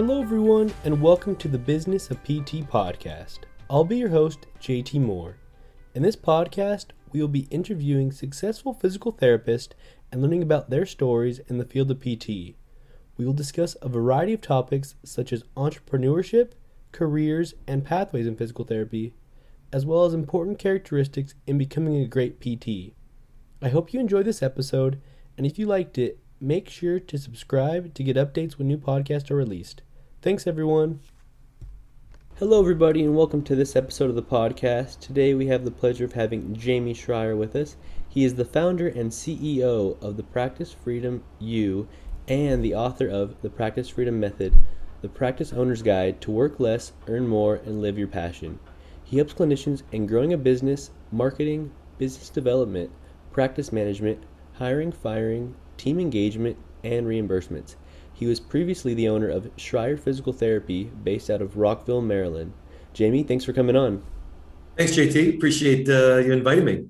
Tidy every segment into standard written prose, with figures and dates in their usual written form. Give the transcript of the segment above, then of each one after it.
Hello everyone, and welcome to the Business of PT podcast. I'll be your host, JT Moore. In this podcast, we will be interviewing successful physical therapists and learning about their stories in the field of PT. We will discuss a variety of topics such as entrepreneurship, careers, and pathways in physical therapy, as well as important characteristics in becoming a great PT. I hope you enjoyed this episode, and if you liked it, make sure to subscribe to get updates when new podcasts are released. Thanks, everyone. Hello, everybody, and welcome to this episode of the podcast. Today, we have the pleasure of having Jamey Schrier with us. He is the founder and CEO of the Practice Freedom U and the author of The Practice Freedom Method, the practice owner's guide to work less, earn more, and live your passion. He helps clinicians in growing a business, marketing, business development, practice management, hiring, firing, team engagement, and reimbursements. He was previously the owner of Schrier Physical Therapy based out of Rockville, Maryland. Jamey, thanks for coming on. Thanks, JT. Appreciate you inviting me.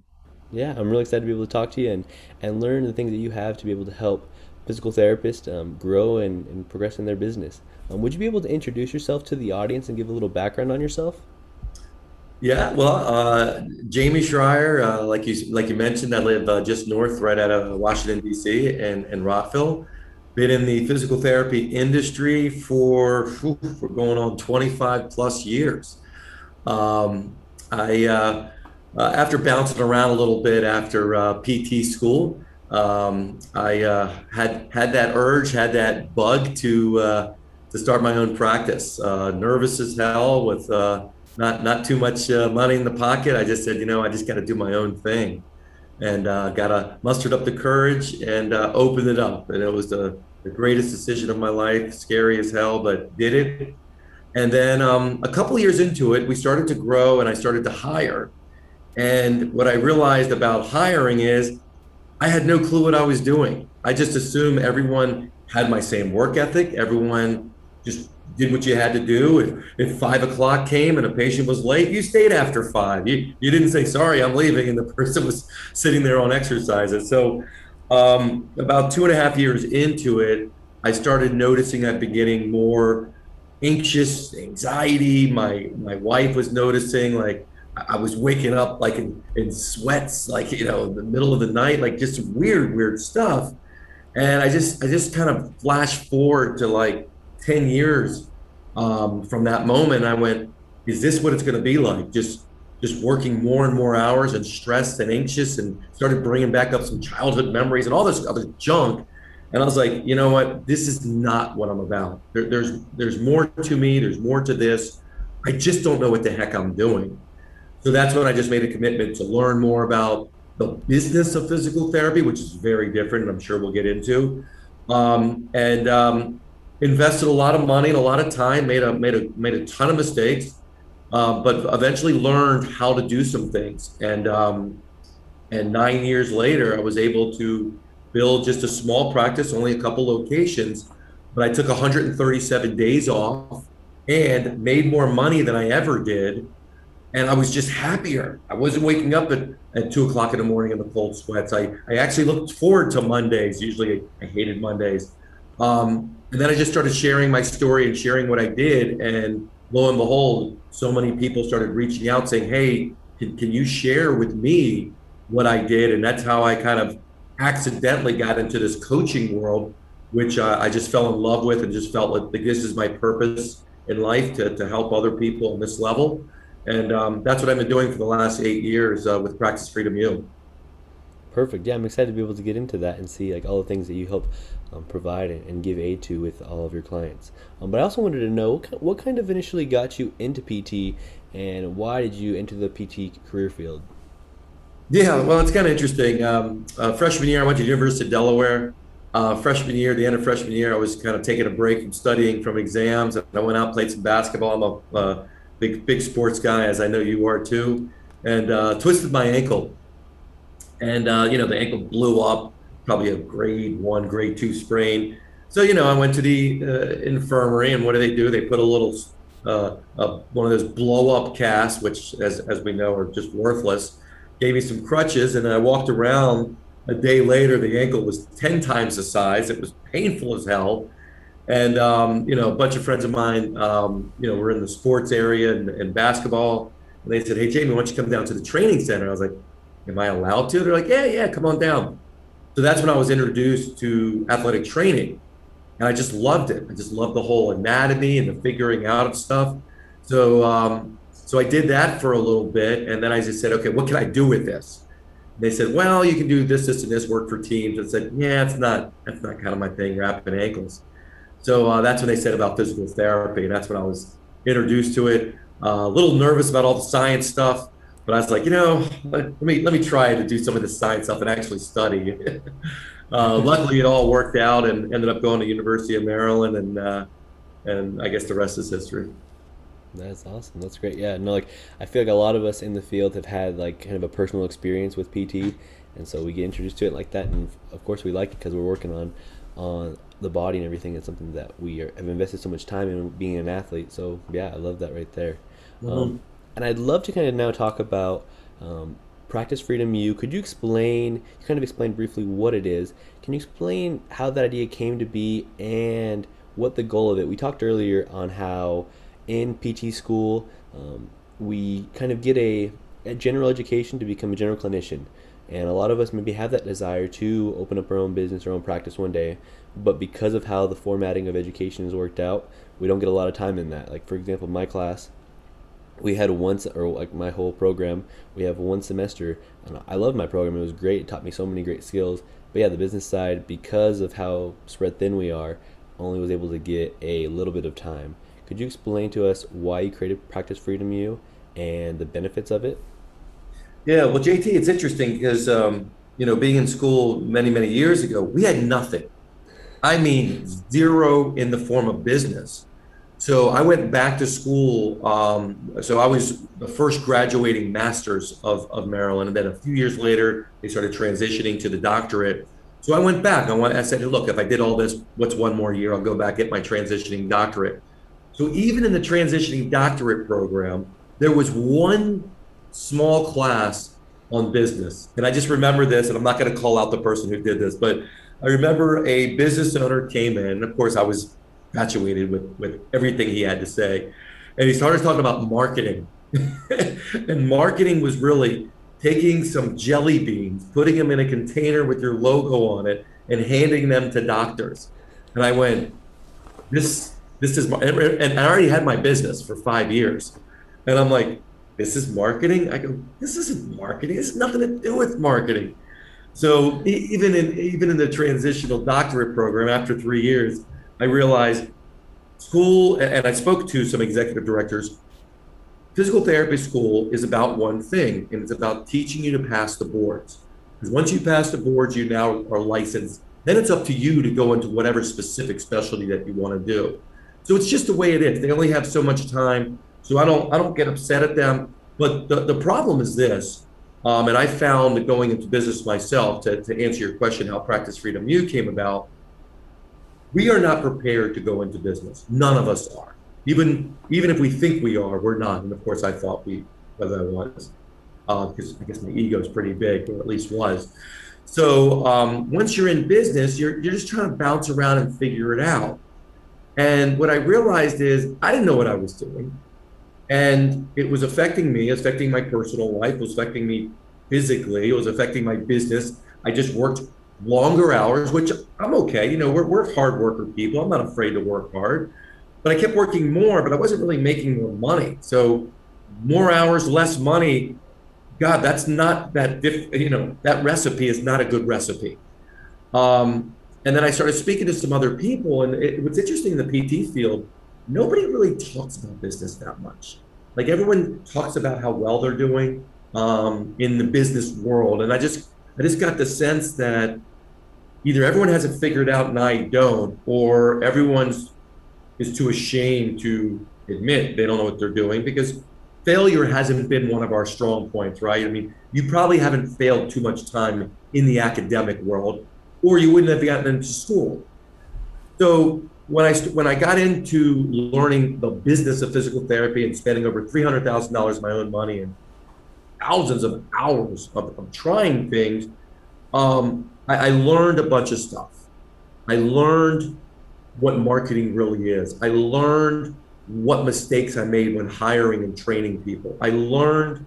Yeah, I'm really excited to be able to talk to you and learn the things that you have to be able to help physical therapists grow and progress in their business. Would you be able to introduce yourself to the audience and give a little background on yourself? Yeah, well, Jamey Schrier, like you mentioned, I live just north, right out of Washington, DC, and Rockville. Been in the physical therapy industry for going on 25 plus years. After bouncing around a little bit after PT school, I had that urge, had that bug to start my own practice. Nervous as hell with not too much money in the pocket. I just said, I just got to do my own thing, and mustered up the courage and opened it up. And it was the greatest decision of my life. Scary as hell, but did it. And then a couple of years into it, we started to grow and I started to hire. And what I realized about hiring is I had no clue what I was doing. I just assumed everyone had my same work ethic. Everyone just did what you had to do. If 5 o'clock came and a patient was late, you stayed after 5. You didn't say, sorry, I'm leaving, and the person was sitting there on exercises. So about 2.5 years into it, I started noticing I'd been getting more anxious, anxiety. My wife was noticing, like, I was waking up like in sweats, like, in the middle of the night, like just weird stuff. And I just kind of flashed forward to like 10 years from that moment. I went, is this what it's going to be like? Just working more and more hours and stressed and anxious, and started bringing back up some childhood memories and all this other junk. And I was like, you know what? This is not what I'm about. There's more to me. There's more to this. I just don't know what the heck I'm doing. So that's when I just made a commitment to learn more about the business of physical therapy, which is very different, and I'm sure we'll get into. Invested a lot of money and a lot of time, made a ton of mistakes, but eventually learned how to do some things. And 9 years later, I was able to build just a small practice, only a couple locations, but I took 137 days off and made more money than I ever did. And I was just happier. I wasn't waking up at 2 o'clock in the morning in the cold sweats. I actually looked forward to Mondays. Usually I hated Mondays. And then I just started sharing my story and sharing what I did. And lo and behold, so many people started reaching out saying, hey, can you share with me what I did? And that's how I kind of accidentally got into this coaching world, which I just fell in love with and just felt like this is my purpose in life, to help other people on this level. And that's what I've been doing for the last 8 years with Practice Freedom U. Perfect. Yeah, I'm excited to be able to get into that and see like all the things that you help provide and give aid to with all of your clients. But I also wanted to know what kind of initially got you into PT, and why did you enter the PT career field? Yeah, well, it's kind of interesting. Freshman year, I went to the University of Delaware. The end of freshman year, I was kind of taking a break from studying, from exams. And I went out and played some basketball. I'm a big sports guy, as I know you are too, and twisted my ankle. And, the ankle blew up, probably a grade 1, grade 2 sprain. So, I went to the infirmary, and what do? They put a little, one of those blow up casts, which as we know, are just worthless. Gave me some crutches, and I walked around. A day later, the ankle was 10 times the size. It was painful as hell. And, you know, a bunch of friends of mine, you know, were in the sports area and basketball. And they said, hey, Jamey, why don't you come down to the training center? I was like, am I allowed to? They're like, yeah, come on down. So that's when I was introduced to athletic training. And I just loved it. I just loved the whole anatomy and the figuring out of stuff. So so I did that for a little bit. And then I just said, okay, what can I do with this? And they said, well, you can do this, this, and this, work for teams. I said, yeah, that's not kind of my thing, wrapping ankles. So that's when they said about physical therapy. And that's when I was introduced to it. A little nervous about all the science stuff. But I was like, you know, let me try to do some of this science stuff and actually study. Luckily, it all worked out and ended up going to University of Maryland, and I guess the rest is history. That's awesome. That's great. Yeah, no, like I feel like a lot of us in the field have had like kind of a personal experience with PT, and so we get introduced to it like that, and of course we like it because we're working on the body and everything. It's something that we have invested so much time in being an athlete. So yeah, I love that right there. Mm-hmm. And I'd love to kind of now talk about. Practice Freedom U. Could you explain, you kind of explained briefly what it is. Can you explain how that idea came to be and what the goal of it? We talked earlier on how in PT school, we kind of get a general education to become a general clinician. And a lot of us maybe have that desire to open up our own business, our own practice one day. But because of how the formatting of education is worked out, we don't get a lot of time in that. Like, for example, my class, we had once, or like my whole program, we have one semester, and I love my program. It was great. It taught me so many great skills. But yeah, the business side, because of how spread thin we are, only was able to get a little bit of time. Could you explain to us why you created Practice Freedom U and the benefits of it? Yeah, well, JT, it's interesting because, you know, being in school many, many years ago, we had nothing. I mean, zero in the form of business. So I went back to school. So I was the first graduating masters of Maryland. And then a few years later, they started transitioning to the doctorate. So I went back. I said, hey, look, if I did all this, what's one more year? I'll go back, get my transitioning doctorate. So even in the transitioning doctorate program, there was one small class on business. And I just remember this, and I'm not going to call out the person who did this, but I remember a business owner came in. And of course, I was infatuated with everything he had to say. And he started talking about marketing. And marketing was really taking some jelly beans, putting them in a container with your logo on it and handing them to doctors. And I went, this is, and I already had my business for 5 years. And I'm like, this is marketing? I go, this isn't marketing. This has nothing to do with marketing. So even in the transitional doctorate program, after 3 years, I realized school, and I spoke to some executive directors, physical therapy school is about one thing, and it's about teaching you to pass the boards. Because once you pass the boards, you now are licensed. Then it's up to you to go into whatever specific specialty that you want to do. So it's just the way it is. They only have so much time. So I don't get upset at them. But the problem is this, and I found that going into business myself, to answer your question, how Practice Freedom U came about, we are not prepared to go into business. None of us are. Even if we think we are, we're not. And of course, I thought whether I was, because I guess my ego is pretty big, or at least was. So once you're in business, you're just trying to bounce around and figure it out. And what I realized is I didn't know what I was doing, and it was affecting me, affecting my personal life, it was affecting me physically, it was affecting my business. I just worked longer hours, which I'm okay. You know, we're hard worker people. I'm not afraid to work hard, but I kept working more, but I wasn't really making more money. So more hours, less money. God, that's not that, you know, that recipe is not a good recipe. And then I started speaking to some other people, and what's interesting in the PT field, nobody really talks about business that much. Like everyone talks about how well they're doing in the business world. And I just got the sense that either everyone has it figured out and I don't, or everyone's is too ashamed to admit they don't know what they're doing, because failure hasn't been one of our strong points, right? I mean, you probably haven't failed too much time in the academic world, or you wouldn't have gotten into school. So when I got into learning the business of physical therapy and spending over $300,000 of my own money and thousands of hours of trying things, I learned a bunch of stuff. I learned what marketing really is. I learned what mistakes I made when hiring and training people. I learned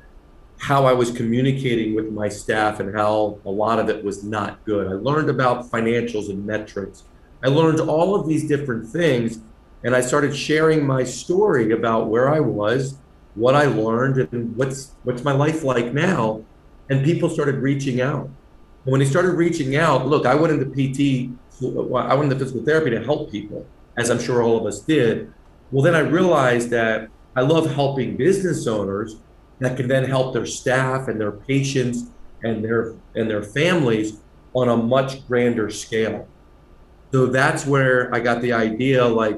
how I was communicating with my staff and how a lot of it was not good. I learned about financials and metrics. I learned all of these different things, and I started sharing my story about where I was, what I learned, and what's my life like now. And people started reaching out. And when they started reaching out, look, I went into PT, I went into physical therapy to help people, as I'm sure all of us did. Well, then I realized that I love helping business owners that can then help their staff and their patients and their families on a much grander scale. So that's where I got the idea, like,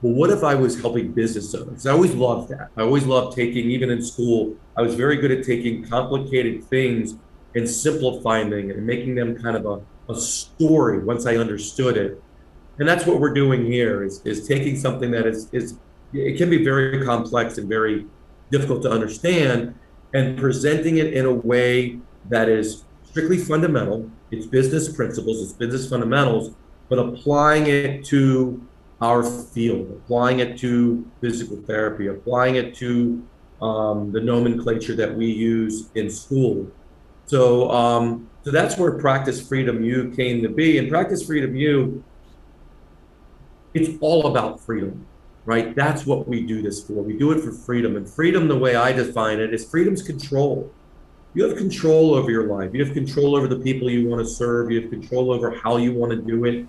well, what if I was helping business owners? I always loved that. I always loved taking, even in school, I was very good at taking complicated things and simplifying them and making them kind of a story once I understood it. And that's what we're doing here is taking something that is, it can be very complex and very difficult to understand, and presenting it in a way that is strictly fundamental. It's business principles, it's business fundamentals, but applying it to our field, applying it to physical therapy, applying it to the nomenclature that we use in school. So so that's where Practice Freedom U came to be. And Practice Freedom U, it's all about freedom, right? That's what we do this for. We do it for freedom. And freedom, the way I define it, is freedom's control. You have control over your life. You have control over the people you want to serve. You have control over how you want to do it,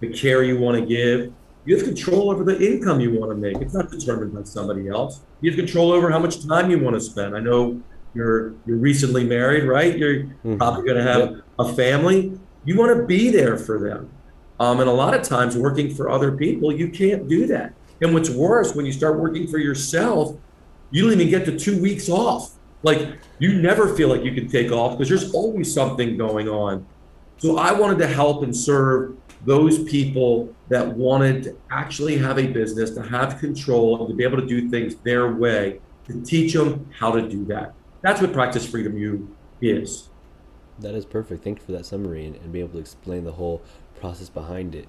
the care you want to give. You have control over the income you want to make. It's not determined by somebody else. You have control over how much time you want to spend. I know you're recently married, right? You're probably going to have a family. You want to be there for them. And a lot of times working for other people, you can't do that. And what's worse, when you start working for yourself, you don't even get to 2 weeks off. Like, you never feel like you can take off because there's always something going on. So I wanted to help and serve those people that wanted to actually have a business, to have control, and to be able to do things their way, to teach them how to do that. That's what Practice Freedom U is. That is perfect. Thank you for that summary and being able to explain the whole process behind it.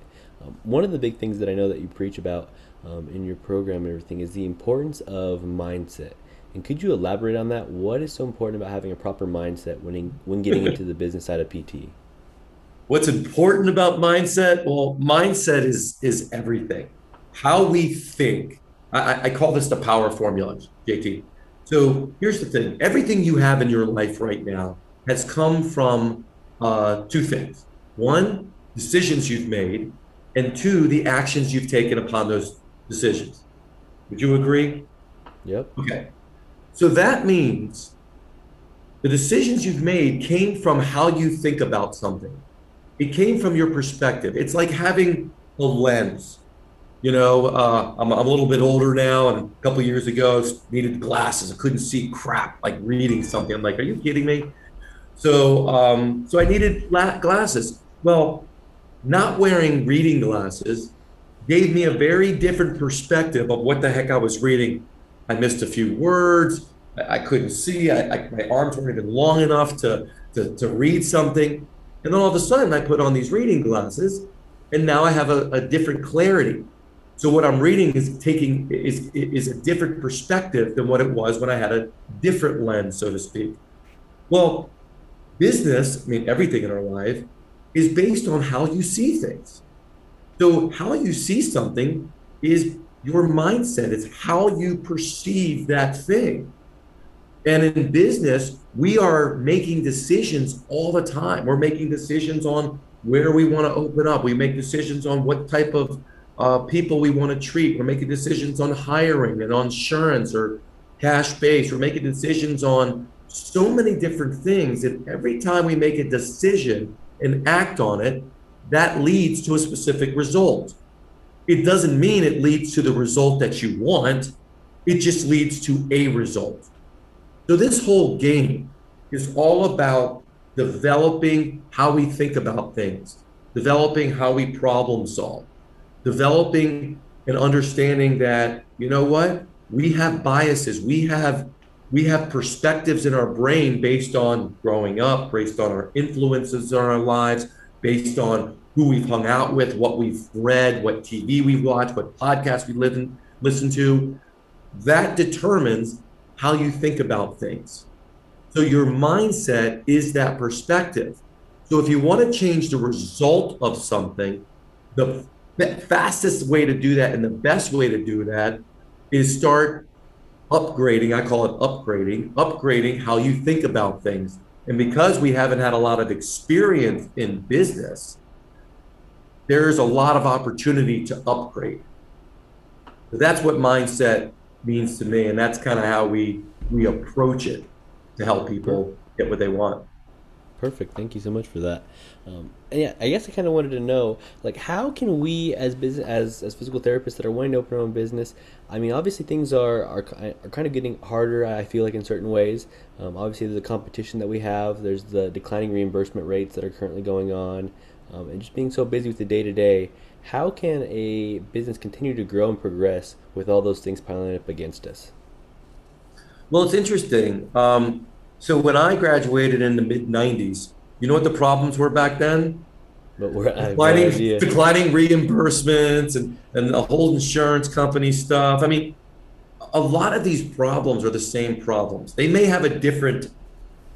One of the big things that I know that you preach about in your program and everything is the importance of mindset. And could you elaborate on that? What is so important about having a proper mindset when getting into the business side of PT? What's important about mindset? Well, mindset is everything. How we think. I call this the power formula, JT. So here's the thing. Everything you have in your life right now has come from two things. One, decisions you've made, and two, the actions you've taken upon those decisions. Would you agree? Yep. Okay. So that means the decisions you've made came from how you think about something. It came from your perspective. It's like having a lens. You know, I'm a little bit older now, and a couple of years ago, needed glasses. I couldn't see crap, like reading something. I'm like, are you kidding me? So I needed glasses. Well, not wearing reading glasses gave me a very different perspective of what the heck I was reading. I missed a few words. I couldn't see. My arms weren't even long enough to read something. And then all of a sudden, I put on these reading glasses, and now I have a different clarity. So what I'm reading is a different perspective than what it was when I had a different lens, so to speak. Well, business, I mean, everything in our life is based on how you see things. So how you see something is your mindset. It's how you perceive that thing. And in business, we are making decisions all the time. We're making decisions on where we want to open up. We make decisions on what type of people we want to treat. We're making decisions on hiring and on insurance or cash base. We're making decisions on so many different things. And every time we make a decision and act on it, that leads to a specific result. It doesn't mean it leads to the result that you want. It just leads to a result. So this whole game is all about developing how we think about things, developing how we problem solve, developing and understanding that, you know what, we have biases, we have perspectives in our brain based on growing up, based on our influences in our lives, based on who we've hung out with, what we've read, what TV we've watched, what podcasts we listen to. That determines how you think about things. So your mindset is that perspective. So if you want to change the result of something, the fastest way to do that and the best way to do that is start upgrading. I call it upgrading how you think about things. And because we haven't had a lot of experience in business, there's a lot of opportunity to upgrade. So that's what mindset means to me, and that's kind of how we approach it to help people get what they want. Perfect. Thank you so much for that. Yeah, I guess I kind of wanted to know, like, how can we as physical therapists that are wanting to open our own business? I mean, obviously things are kind of getting harder, I feel like, in certain ways. Obviously, there's the competition that we have. There's the declining reimbursement rates that are currently going on, and just being so busy with the day-to-day. How can a business continue to grow and progress with all those things piling up against us? Well, it's interesting. So when I graduated in the mid-90s, you know what the problems were back then? But we're declining reimbursements and the whole insurance company stuff. I mean, a lot of these problems are the same problems. They may have a different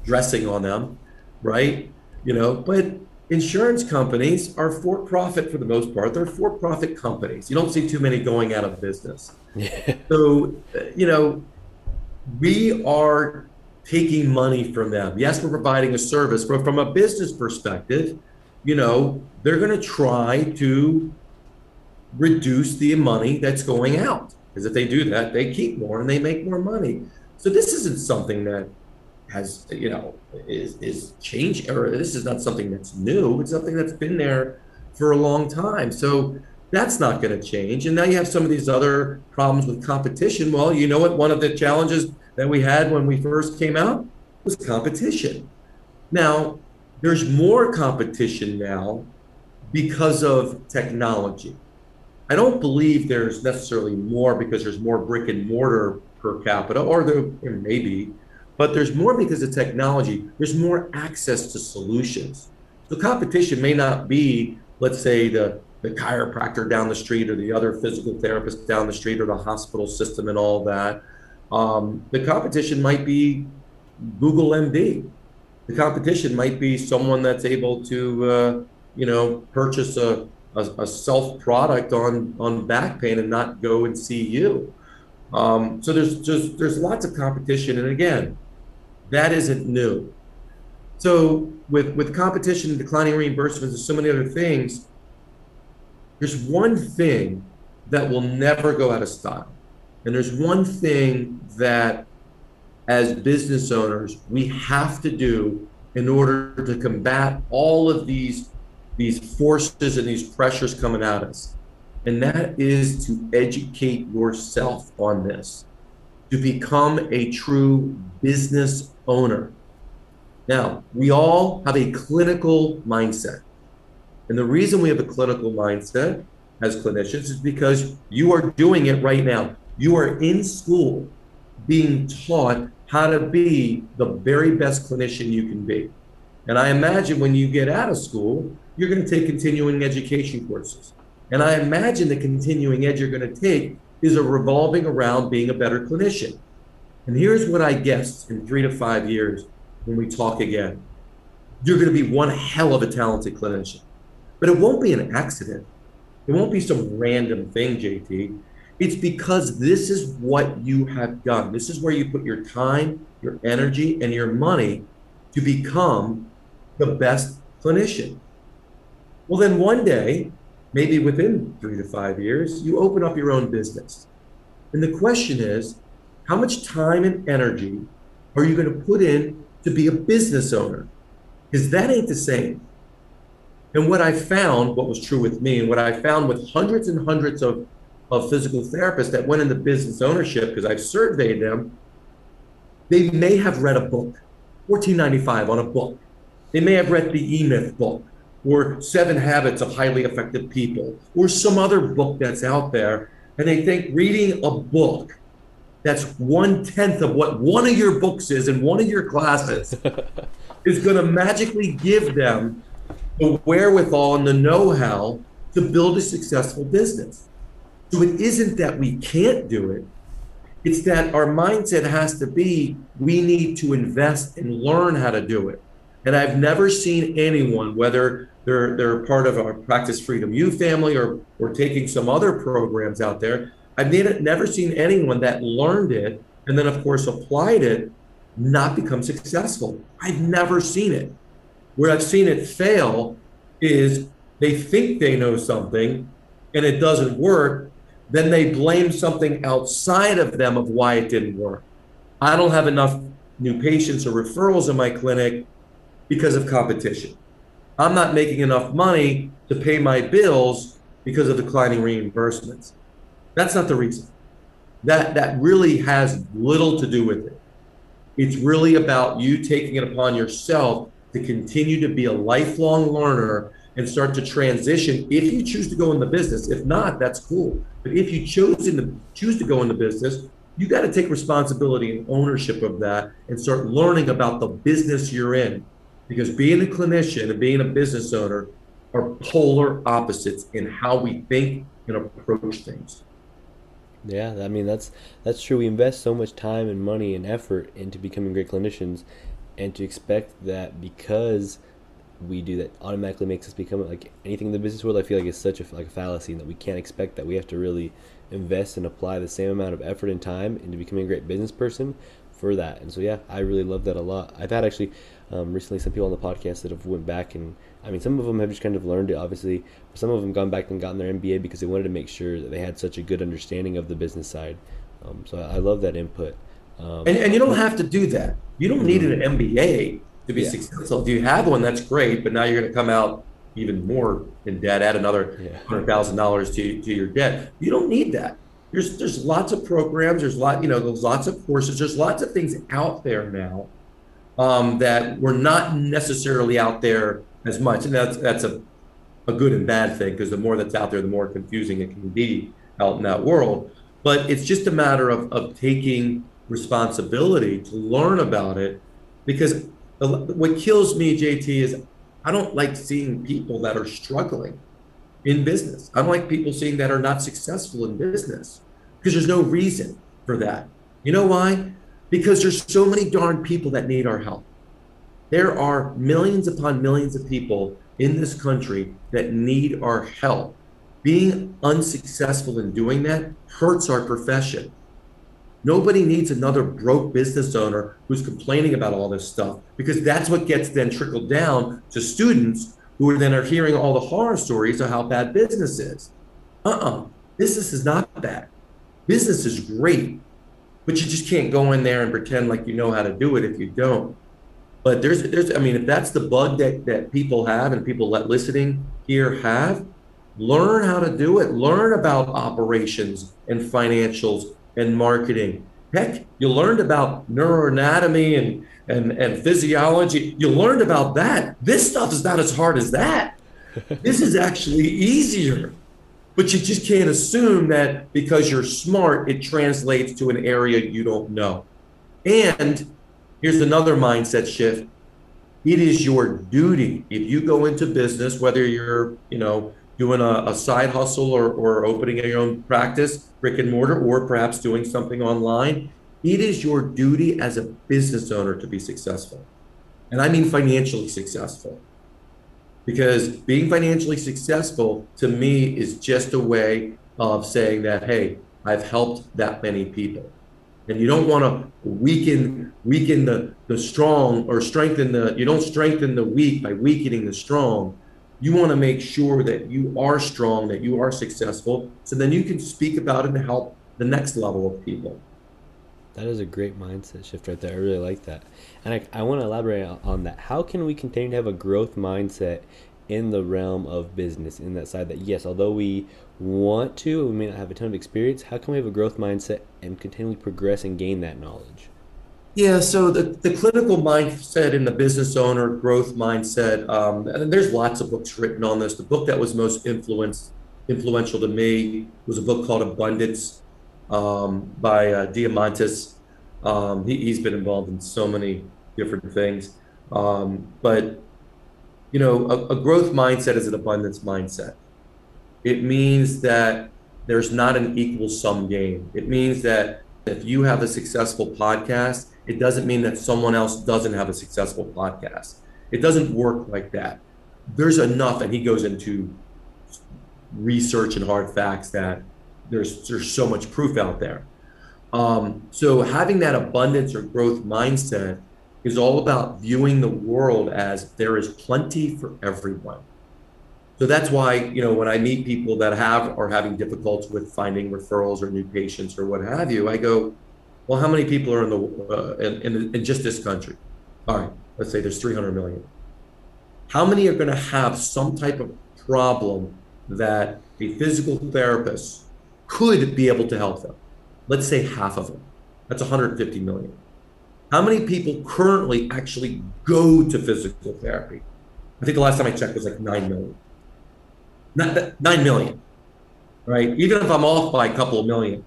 dressing on them, right? You know, but insurance companies are for-profit for the most part. They're for-profit companies. You don't see too many going out of business. Yeah. So, you know, we are taking money from them. Yes, we're providing a service, but from a business perspective, you know, they're going to try to reduce the money that's going out, because if they do that, they keep more and they make more money. So this isn't something that has, you know, is changed, or this is not something that's new. It's something that's been there for a long time. So that's not going to change. And now you have some of these other problems with competition. Well, you know what? One of the challenges that we had when we first came out was competition. Now, there's more competition now because of technology. I don't believe there's necessarily more because there's more brick and mortar per capita, or there may be, but there's more because of technology. There's more access to solutions. So competition may not be, let's say, the chiropractor down the street, or the other physical therapist down the street, or the hospital system and all that. The competition might be Google MD. The competition might be someone that's able to, you know, purchase a self product on back pain and not go and see you. So there's lots of competition, and again, that isn't new. So with competition and declining reimbursements and so many other things, there's one thing that will never go out of style. And there's one thing that, as business owners, we have to do in order to combat all of these forces and these pressures coming at us. And that is to educate yourself on this, to become a true business owner. Now, we all have a clinical mindset. And the reason we have a clinical mindset as clinicians is because you are doing it right now. You are in school being taught how to be the very best clinician you can be. And I imagine when you get out of school, you're going to take continuing education courses. And I imagine the continuing ed you're going to take is a revolving around being a better clinician. And here's what I guess in 3 to 5 years when we talk again. You're going to be one hell of a talented clinician. But it won't be an accident. It won't be some random thing, JT. It's because this is what you have done. This is where you put your time, your energy, and your money to become the best clinician. Well, then one day, maybe within 3 to 5 years, you open up your own business. And the question is, how much time and energy are you going to put in to be a business owner? Because that ain't the same. And what I found, what was true with me, and what I found with hundreds and hundreds of physical therapists that went into business ownership, because I've surveyed them, they may have read a book, $14.95 on a book. They may have read the E-Myth book, or 7 Habits of Highly Effective People, or some other book that's out there. And they think reading a book that's 1/10 of what one of your books is in one of your classes is going to magically give them the wherewithal and the know-how to build a successful business. So it isn't that we can't do it. It's that our mindset has to be, we need to invest and learn how to do it. And I've never seen anyone, whether they're part of our Practice Freedom U family or taking some other programs out there, I've never seen anyone that learned it and then, of course, applied it, not become successful. I've never seen it. Where I've seen it fail is they think they know something and it doesn't work. Then they blame something outside of them of why it didn't work. I don't have enough new patients or referrals in my clinic because of competition. I'm not making enough money to pay my bills because of declining reimbursements. That's not the reason. That really has little to do with it. It's really about you taking it upon yourself to continue to be a lifelong learner and start to transition if you choose to go in the business. If not, that's cool. But if you choose to go in the business, you got to take responsibility and ownership of that and start learning about the business you're in. Because being a clinician and being a business owner are polar opposites in how we think and approach things. Yeah, I mean, that's true. We invest so much time and money and effort into becoming great clinicians, and to expect that because we do that automatically makes us become like anything in the business world, I feel like it's such a fallacy, and that we can't expect that. We have to really invest and apply the same amount of effort and time into becoming a great business person for that. And so, yeah, I really love that a lot. I've had actually recently some people on the podcast that have went back, and I mean, some of them have just kind of learned it, obviously, but some of them gone back and gotten their MBA because they wanted to make sure that they had such a good understanding of the business side. So I love that input. And you don't have to do that. You don't need an MBA to be successful. If you have one, that's great, but now you're going to come out even more in debt, add another $100,000 to your debt. You don't need that. There's lots of programs. There's lots of courses. There's lots of things out there now that were not necessarily out there as much. And that's a good and bad thing, because the more that's out there, the more confusing it can be out in that world. But it's just a matter of taking responsibility to learn about it, because what kills me, JT, is I don't like seeing people that are struggling in business. I don't like people seeing that are not successful in business, because there's no reason for that. You know why? Because there's so many darn people that need our help. There are millions upon millions of people in this country that need our help. Being unsuccessful in doing that hurts our profession. Nobody needs another broke business owner who's complaining about all this stuff, because that's what gets then trickled down to students who then are hearing all the horror stories of how bad business is. Business is not bad. Business is great, but you just can't go in there and pretend like you know how to do it if you don't. But if that's the bug that people have, and people that listening here have, learn how to do it. Learn about operations and financials and marketing. Heck, you learned about neuroanatomy and physiology. You learned about that. This stuff is not as hard as that. This is actually easier. But you just can't assume that because you're smart, it translates to an area you don't know. And here's another mindset shift. It is your duty. If you go into business, whether you're, doing a side hustle or opening your own practice, brick and mortar, or perhaps doing something online, it is your duty as a business owner to be successful. And I mean financially successful. Because being financially successful to me is just a way of saying that, hey, I've helped that many people. And you don't want to weaken the strong, or you don't strengthen the weak by weakening the strong. You want to make sure that you are strong, that you are successful, so then you can speak about it and help the next level of people. That is a great mindset shift right there. I really like that. And I want to elaborate on that. How can we continue to have a growth mindset in the realm of business, in that side that, yes, although we want to, we may not have a ton of experience, how can we have a growth mindset and continually progress and gain that knowledge? Yeah, so the clinical mindset and the business owner growth mindset, and there's lots of books written on this. The book that was most influential to me was a book called Abundance by Diamantis. He's been involved in so many different things, but you know, a growth mindset is an abundance mindset. It means that there's not an equal sum game. It means that if you have a successful podcast, it doesn't mean that someone else doesn't have a successful podcast. It doesn't work like that. There's enough, and he goes into research and hard facts that there's so much proof out there. So having that abundance or growth mindset is all about viewing the world as there is plenty for everyone. So that's why, you know, when I meet people that are having difficulty with finding referrals or new patients or what have you, I go, well, how many people are in just this country? All right, let's say there's 300 million. How many are going to have some type of problem that a physical therapist could be able to help them? Let's say half of them. That's 150 million. How many people currently actually go to physical therapy? I think the last time I checked was like 9 million. Right? Even if I'm off by a couple of million.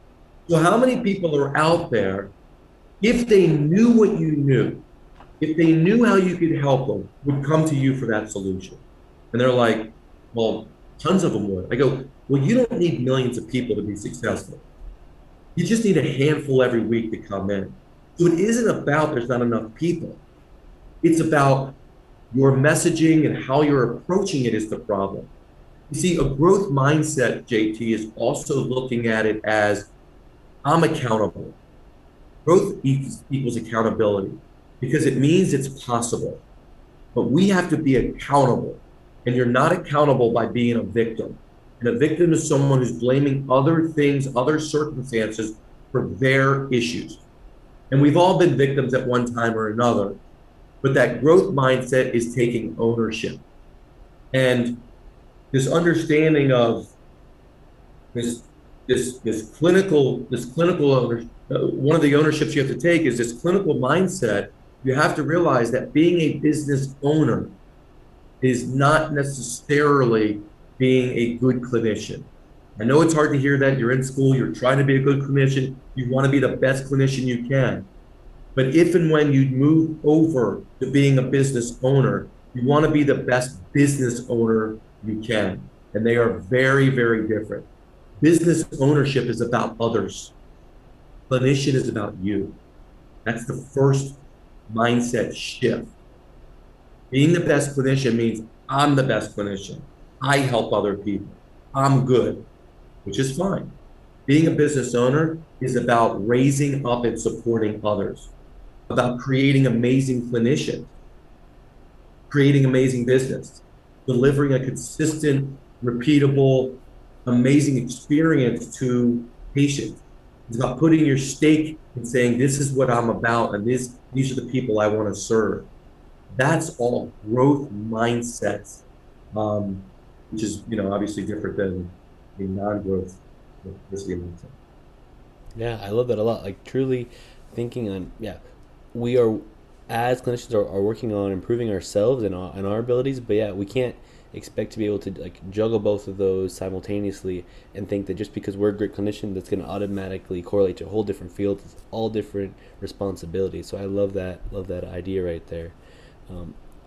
So how many people are out there, if they knew what you knew, if they knew how you could help them, would come to you for that solution? And they're like, well, tons of them would. I go, well, you don't need millions of people to be successful. You just need a handful every week to come in. So it isn't about there's not enough people. It's about your messaging and how you're approaching it is the problem. You see, a growth mindset, JT, is also looking at it as I'm accountable. Growth equals accountability because it means it's possible. But we have to be accountable. And you're not accountable by being a victim. And a victim is someone who's blaming other things, other circumstances for their issues. And we've all been victims at one time or another. But that growth mindset is taking ownership. And this understanding of one of the ownerships you have to take is this clinical mindset. You have to realize that being a business owner is not necessarily being a good clinician. I know it's hard to hear that. You're in school, you're trying to be a good clinician. You want to be the best clinician you can. But if and when you move over to being a business owner, you want to be the best business owner you can. And they are very, very different. Business ownership is about others. Clinician is about you. That's the first mindset shift. Being the best clinician means I'm the best clinician. I help other people. I'm good, which is fine. Being a business owner is about raising up and supporting others, about creating amazing clinicians, creating amazing business, delivering a consistent, repeatable, amazing experience to patients. It's about putting your stake and saying, this is what I'm about, and these are the people I want to serve. That's all growth mindsets, which is, you know, obviously different than a non-growth mindset. Yeah, I love that a lot. Like truly thinking on, yeah, we are as clinicians are working on improving ourselves and our abilities, but yeah, we can't expect to be able to like juggle both of those simultaneously and think that just because we're a great clinician, that's going to automatically correlate to a whole different field. It's all different responsibilities. So I love that idea right there.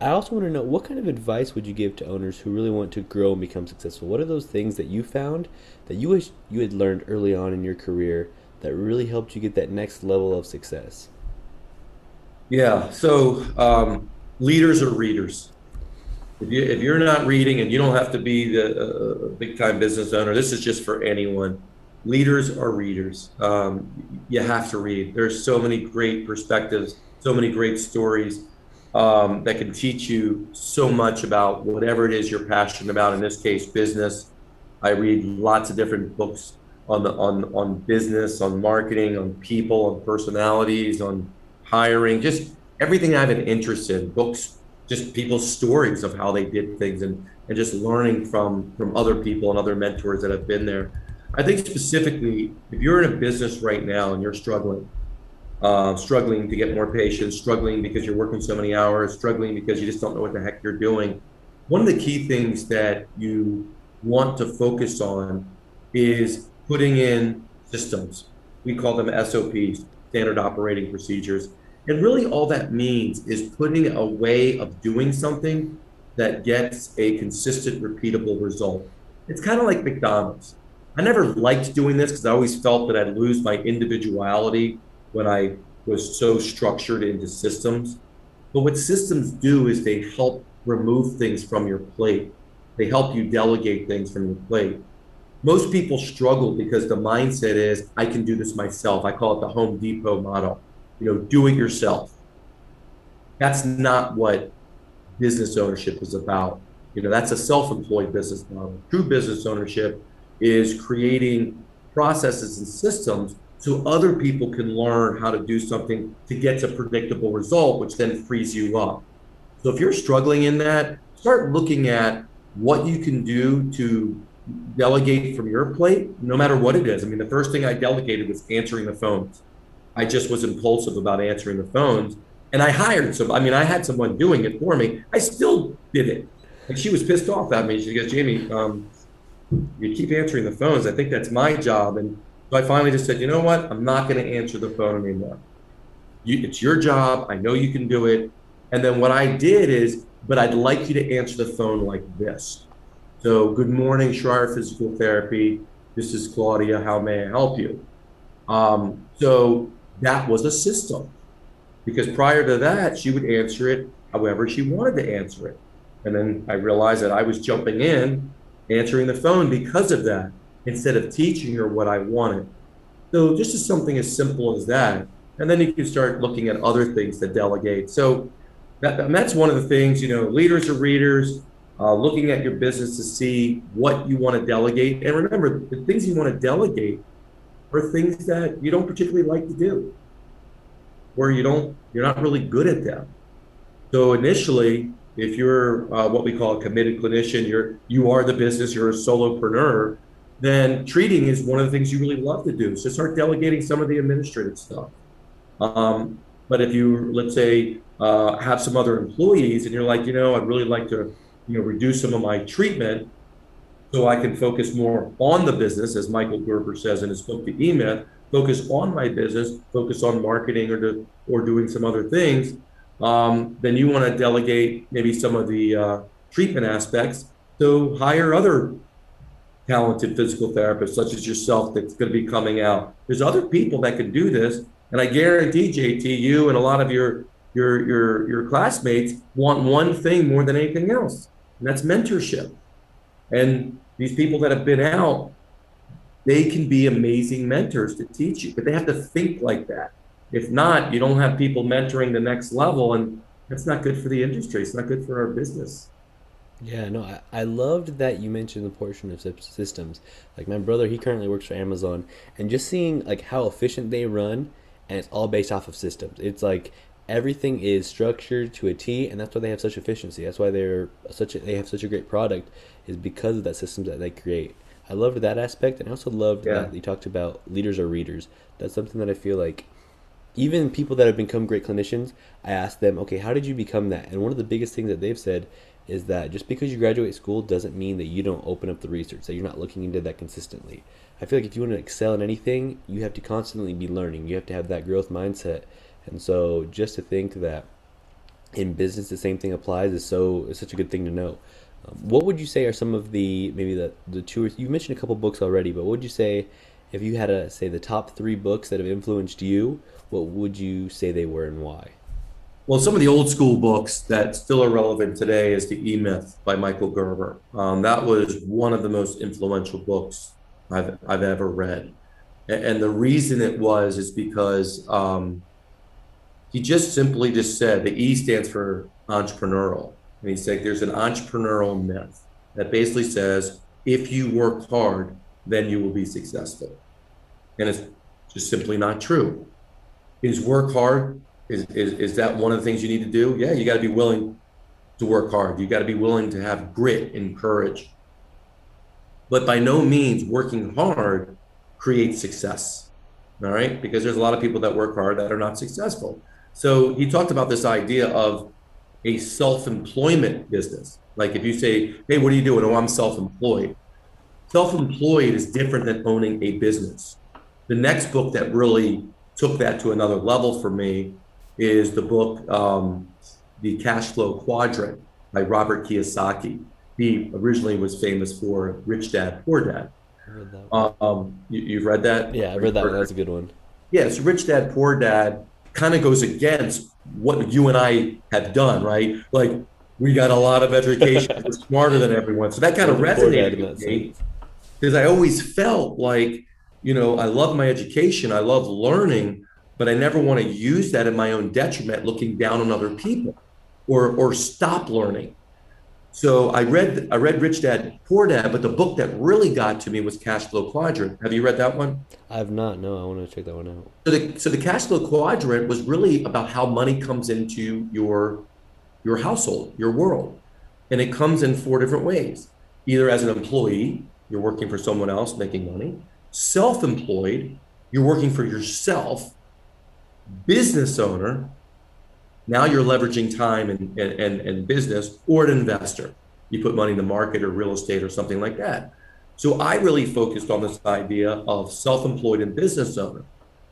I also want to know, what kind of advice would you give to owners who really want to grow and become successful? What are those things that you found that you wish you had learned early on in your career that really helped you get that next level of success? Yeah, so leaders are readers. If you're not reading, and you don't have to be the big-time business owner, this is just for anyone. Leaders are readers. You have to read. There's so many great perspectives, so many great stories that can teach you so much about whatever it is you're passionate about. In this case, business. I read lots of different books on business, on marketing, on people, on personalities, on hiring, just everything I have an interest in. Books, just people's stories of how they did things, and just learning from other people and other mentors that have been there. I think specifically, if you're in a business right now and you're struggling to get more patients, struggling because you're working so many hours, struggling because you just don't know what the heck you're doing, one of the key things that you want to focus on is putting in systems. We call them SOPs, standard operating procedures. And really all that means is putting a way of doing something that gets a consistent, repeatable result. It's kind of like McDonald's. I never liked doing this because I always felt that I'd lose my individuality when I was so structured into systems. But what systems do is they help remove things from your plate. They help you delegate things from your plate. Most people struggle because the mindset is, I can do this myself. I call it the Home Depot model, do it yourself. That's not what business ownership is about. That's a self-employed business model. True business ownership is creating processes and systems so other people can learn how to do something to get to predictable result, which then frees you up. So if you're struggling in that, start looking at what you can do to delegate from your plate, no matter what it is. I mean, the first thing I delegated was answering the phones. I just was impulsive about answering the phones. And I hired some, I had someone doing it for me. I still did it. And she was pissed off at me. She goes, Jamey, you keep answering the phones. I think that's my job. And so I finally just said, you know what? I'm not going to answer the phone anymore. It's your job. I know you can do it. And then what I did is, but I'd like you to answer the phone like this. So, good morning, Schrier Physical Therapy. This is Claudia. How may I help you? So that was a system, because prior to that, she would answer it however she wanted to answer it. And then I realized that I was jumping in, answering the phone because of that, instead of teaching her what I wanted. So just as something as simple as that. And then you can start looking at other things to delegate. So that's one of the things, leaders are readers, looking at your business to see what you want to delegate. And remember, the things you want to delegate are things that you don't particularly like to do, or you're not really good at them. So initially, if you're what we call a committed clinician, you are the business, you're a solopreneur, then treating is one of the things you really love to do. So start delegating some of the administrative stuff. But if you, let's say, have some other employees and you're like, I'd really like to, reduce some of my treatment so I can focus more on the business, as Michael Gerber says in his book, The E-Myth, focus on my business, focus on marketing or doing some other things, then you want to delegate maybe some of the treatment aspects. So hire other talented physical therapists such as yourself that's going to be coming out. There's other people that can do this. And I guarantee, JT, you and a lot of your classmates want one thing more than anything else, and that's mentorship. And these people that have been out, they can be amazing mentors to teach you, but they have to think like that. If not, you don't have people mentoring the next level, and that's not good for the industry. It's not good for our business. Yeah, no, I loved that you mentioned the portion of systems. Like my brother, he currently works for Amazon, and just seeing like how efficient they run, and it's all based off of systems. It's like everything is structured to a T, and that's why they have such efficiency. That's why they have such a great product, is because of that systems that they create. I loved that aspect, and I also loved that you talked about leaders are readers. That's something that I feel like even people that have become great clinicians, I asked them, okay, how did you become that? And one of the biggest things that they've said is that just because you graduate school doesn't mean that you don't open up the research, that you're not looking into that consistently. I feel like if you want to excel in anything, you have to constantly be learning. You have to have that growth mindset. And so just to think that in business the same thing applies is such a good thing to know. What would you say are some of the, maybe the two, or you mentioned a couple books already, but what would you say, if you had to say the top three books that have influenced you, what would you say they were and why? Well, some of the old school books that still are relevant today is The E-Myth by Michael Gerber. That was one of the most influential books I've ever read. And the reason it was is because he just said the E stands for entrepreneurial. And he said there's an entrepreneurial myth that basically says, if you work hard, then you will be successful. And it's just simply not true. Is work hard, is that one of the things you need to do? Yeah, you got to be willing to work hard. You got to be willing to have grit and courage. But by no means working hard creates success, all right? Because there's a lot of people that work hard that are not successful. So he talked about this idea of a self-employment business. Like if you say, hey, what are you doing? Oh, I'm self-employed. Self-employed is different than owning a business. The next book that really took that to another level for me is the book, The Cash Flow Quadrant by Robert Kiyosaki. He originally was famous for Rich Dad, Poor Dad. I read that one. You've read that? Yeah, I read that one. That's a good one. Yeah, so Rich Dad, Poor Dad kind of goes against what you and I have done, right? Like, we got a lot of education. We're smarter than everyone. So that kind of resonated with me because I always felt like, you know, I love my education. I love learning, but I never want to use that in my own detriment, looking down on other people or stop learning. So I read Rich Dad, Poor Dad, but the book that really got to me was Cash Flow Quadrant. Have you read that one? I have not. No, I want to check that one out. So the Cash Flow Quadrant was really about how money comes into your household, your world. And it comes in four different ways. Either as an employee, you're working for someone else making money. Self-employed, you're working for yourself. Business owner, now you're leveraging time and business, or an investor. You put money in the market or real estate or something like that. So I really focused on this idea of self-employed and business owner.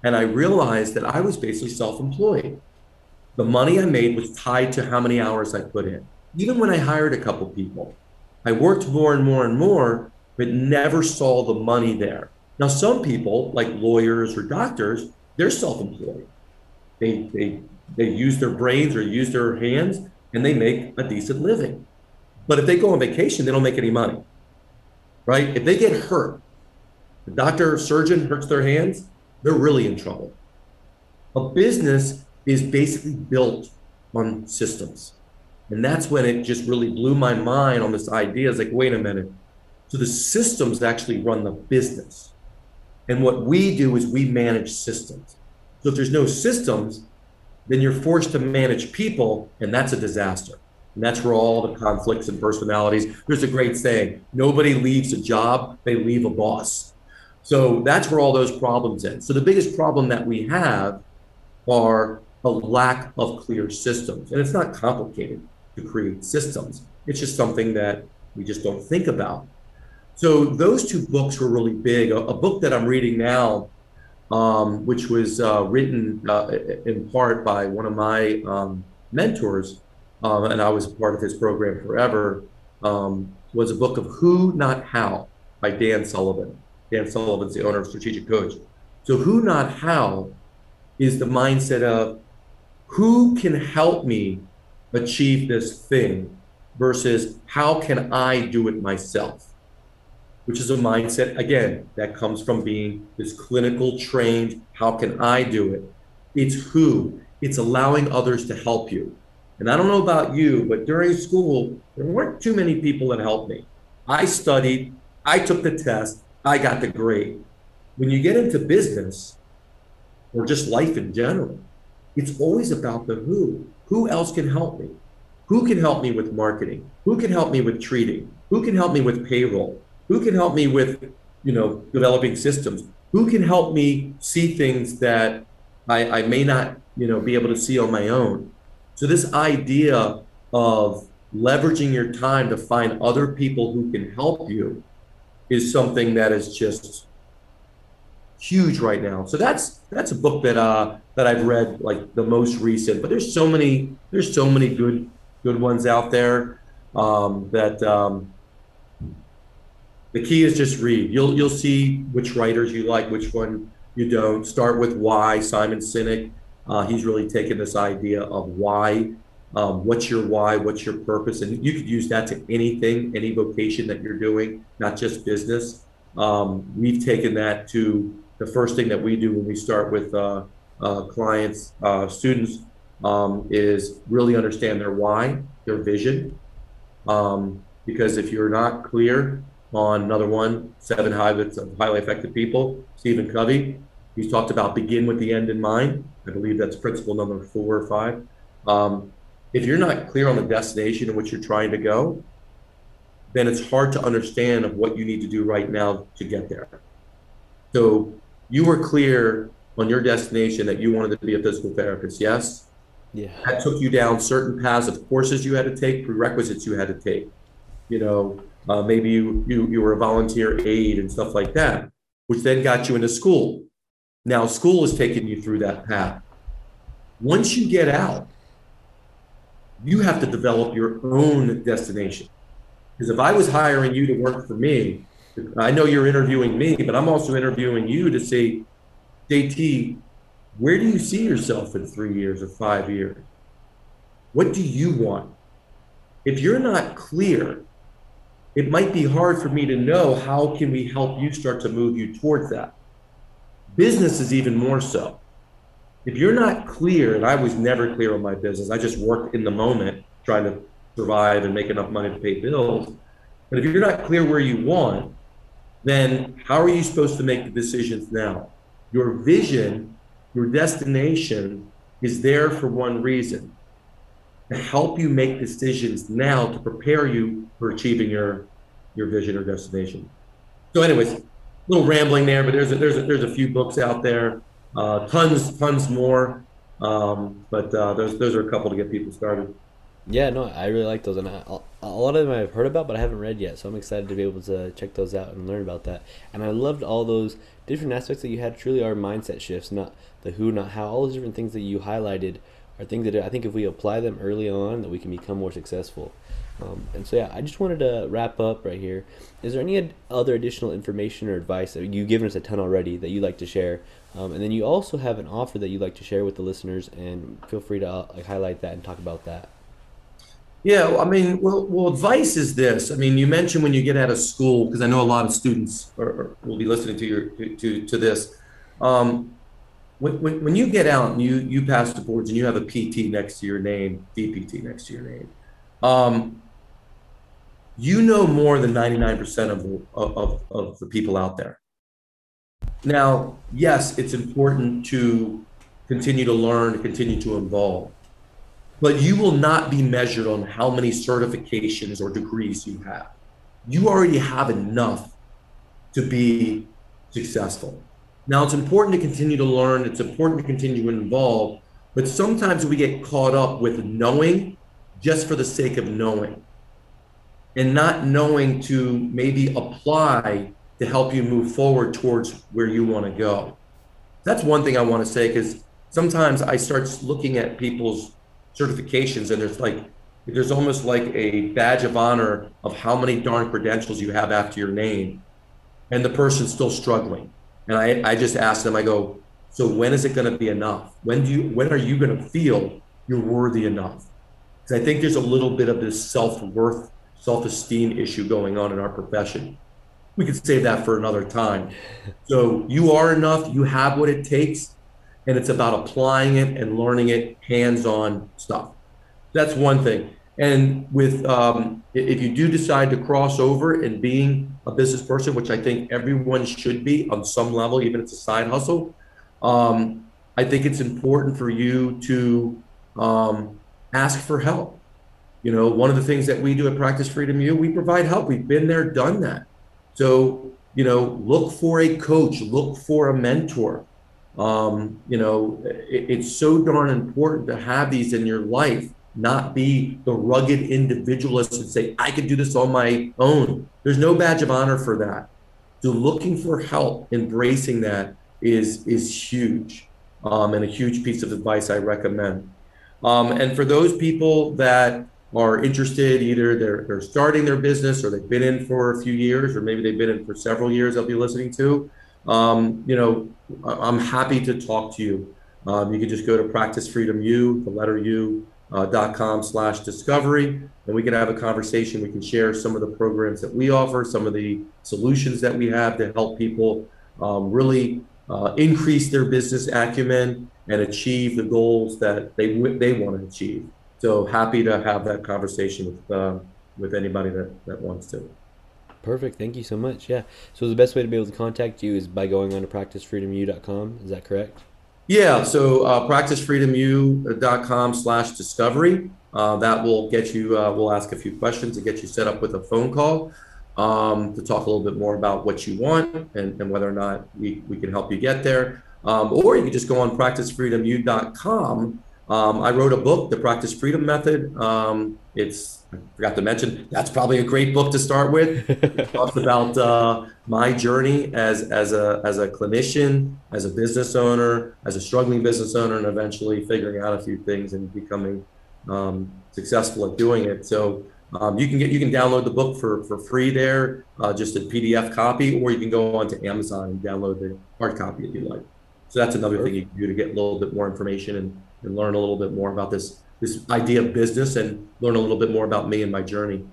And I realized that I was basically self-employed. The money I made was tied to how many hours I put in. Even when I hired a couple people, I worked more and more and more, but never saw the money there. Now, some people like lawyers or doctors, they're self-employed. They use their brains or use their hands and they make a decent living. But if they go on vacation, they don't make any money, right? If they get hurt, the doctor or surgeon hurts their hands, they're really in trouble. A business is basically built on systems. And that's when it just really blew my mind on this idea. It's like, wait a minute. So the systems actually run the business. And what we do is we manage systems. So if there's no systems, then you're forced to manage people, and that's a disaster. And that's where all the conflicts and personalities, there's a great saying, nobody leaves a job, they leave a boss. So that's where all those problems end. So the biggest problem that we have are a lack of clear systems. And it's not complicated to create systems. It's just something that we just don't think about. So those two books were really big. A book that I'm reading now, which was written in part by one of my mentors, and I was part of his program forever, was a book of Who Not How by Dan Sullivan. Dan Sullivan's the owner of Strategic Coach. So Who Not How is the mindset of who can help me achieve this thing versus how can I do it myself? Which is a mindset, again, that comes from being this clinical trained, how can I do it? It's who, it's allowing others to help you. And I don't know about you, but during school, there weren't too many people that helped me. I studied, I took the test, I got the grade. When you get into business or just life in general, it's always about the who. Who else can help me? Who can help me with marketing? Who can help me with treating? Who can help me with payroll? Who can help me with, you know, developing systems? Who can help me see things that I may not, you know, be able to see on my own? So this idea of leveraging your time to find other people who can help you is something that is just huge right now. So that's a book that I've read, like the most recent. But there's so many good ones out there that. The key is just read. You'll see which writers you like, which one you don't. Start with Why, Simon Sinek. He's really taken this idea of why, what's your why, what's your purpose? And you could use that to anything, any vocation that you're doing, not just business. We've taken that to the first thing that we do when we start with clients, students, is really understand their why, their vision. Because if you're not clear on another one, Seven Habits of Highly Effective People, Stephen Covey. He's talked about begin with the end in mind. I believe that's principle number 4 or 5. If you're not clear on the destination in which you're trying to go, then it's hard to understand of what you need to do right now to get there. So you were clear on your destination that you wanted to be a physical therapist, yes? Yeah. That took you down certain paths of courses you had to take, prerequisites you had to take, you know, maybe you were a volunteer aide and stuff like that, which then got you into school. Now school is taking you through that path. Once you get out, you have to develop your own destination. Because if I was hiring you to work for me, I know you're interviewing me, but I'm also interviewing you to say, JT, where do you see yourself in 3 years or 5 years? What do you want? If you're not clear, it might be hard for me to know how can we help you start to move you towards that. Business is even more so. If you're not clear, and I was never clear on my business, I just worked in the moment trying to survive and make enough money to pay bills. But if you're not clear where you want, then how are you supposed to make the decisions now? Your vision, your destination is there for one reason, to help you make decisions now to prepare you for achieving your vision or destination. So anyways, a little rambling there, but there's a few books out there, tons more, but those are a couple to get people started. Yeah, no, I really like those, and a lot of them I've heard about, but I haven't read yet, so I'm excited to be able to check those out and learn about that. And I loved all those different aspects that you had. Truly are mindset shifts, not the who, not how. All those different things that you highlighted are things that I think if we apply them early on, that we can become more successful. And so, yeah, I just wanted to wrap up right here. Is there any other additional information or advice that you've given us a ton already that you'd like to share? And then you also have an offer that you'd like to share with the listeners, and feel free to highlight that and talk about that. Yeah, well, advice is this. I mean, you mentioned when you get out of school, because I know a lot of students will be listening to this. When you get out and you pass the boards and you have a PT next to your name, DPT next to your name, you know more than 99% of the people out there. Now, yes, it's important to continue to learn, to continue to evolve. But you will not be measured on how many certifications or degrees you have. You already have enough to be successful. Now, it's important to continue to learn. It's important to continue to evolve. But sometimes we get caught up with knowing just for the sake of knowing and not knowing to maybe apply to help you move forward towards where you want to go. That's one thing I want to say, because sometimes I start looking at people's certifications, and there's almost like a badge of honor of how many darn credentials you have after your name, and the person's still struggling. And I just ask them, I go, so when is it going to be enough? When are you going to feel you're worthy enough? Because I think there's a little bit of this self-worth, self-esteem issue going on in our profession. We could save that for another time. So you are enough, you have what it takes. And it's about applying it and learning it, hands-on stuff. That's one thing. And with if you do decide to cross over and being a business person, which I think everyone should be on some level, even if it's a side hustle, I think it's important for you to ask for help. You know, one of the things that we do at Practice Freedom U, we provide help. We've been there, done that. So, you know, look for a coach, look for a mentor. You know, it's so darn important to have these in your life, not be the rugged individualist and say, I can do this on my own. There's no badge of honor for that. So looking for help, embracing that is huge, and a huge piece of advice I recommend. And for those people that are interested, either they're starting their business or they've been in for a few years, or maybe they've been in for several years, I'll be listening to, you know, I'm happy to talk to you. You can just go to practicefreedomu.com/discovery, and we can have a conversation. We can share some of the programs that we offer, some of the solutions that we have to help people really increase their business acumen and achieve the goals that they want to achieve. So happy to have that conversation with anybody that wants to. Perfect. Thank you so much. Yeah. So the best way to be able to contact you is by going on to practicefreedomu.com. Is that correct? Yeah. So practicefreedomu.com/discovery. That will get you, we'll ask a few questions to get you set up with a phone call to talk a little bit more about what you want and whether or not we can help you get there. Or you can just go on practicefreedomu.com. I wrote a book, The Practice Freedom Method. I forgot to mention, that's probably a great book to start with. It talks about my journey as a clinician, as a business owner, as a struggling business owner, and eventually figuring out a few things and becoming successful at doing it. So you can download the book for free there, just a PDF copy, or you can go onto Amazon and download the hard copy if you like. So that's another thing you can do to get a little bit more information and learn a little bit more about this idea of business and learn a little bit more about me and my journey.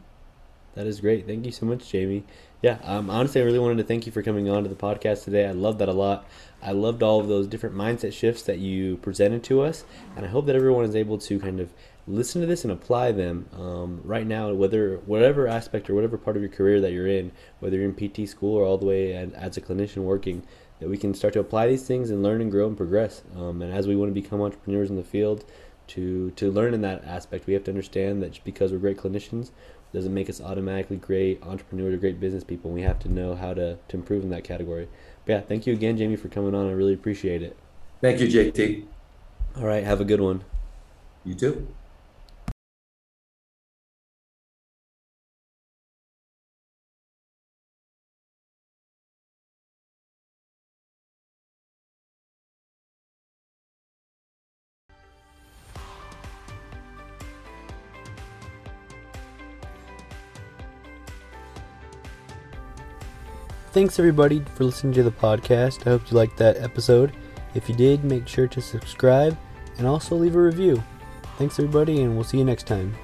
That is great. Thank you so much, Jamey. Yeah, honestly, I really wanted to thank you for coming on to the podcast today. I love that a lot. I loved all of those different mindset shifts that you presented to us, and I hope that everyone is able to kind of listen to this and apply them right now, whatever aspect or whatever part of your career that you're in, whether you're in PT school or all the way as a clinician working, that we can start to apply these things and learn and grow and progress. And as we want to become entrepreneurs in the field, to learn in that aspect, we have to understand that just because we're great clinicians doesn't make us automatically great entrepreneurs or great business people. We have to know how to improve in that category. But yeah, thank you again, Jamey, for coming on. I really appreciate it. Thank you, JT. All right, have a good one. You too. Thanks everybody for listening to the podcast. I hope you liked that episode. If you did, make sure to subscribe and also leave a review. Thanks everybody, and we'll see you next time.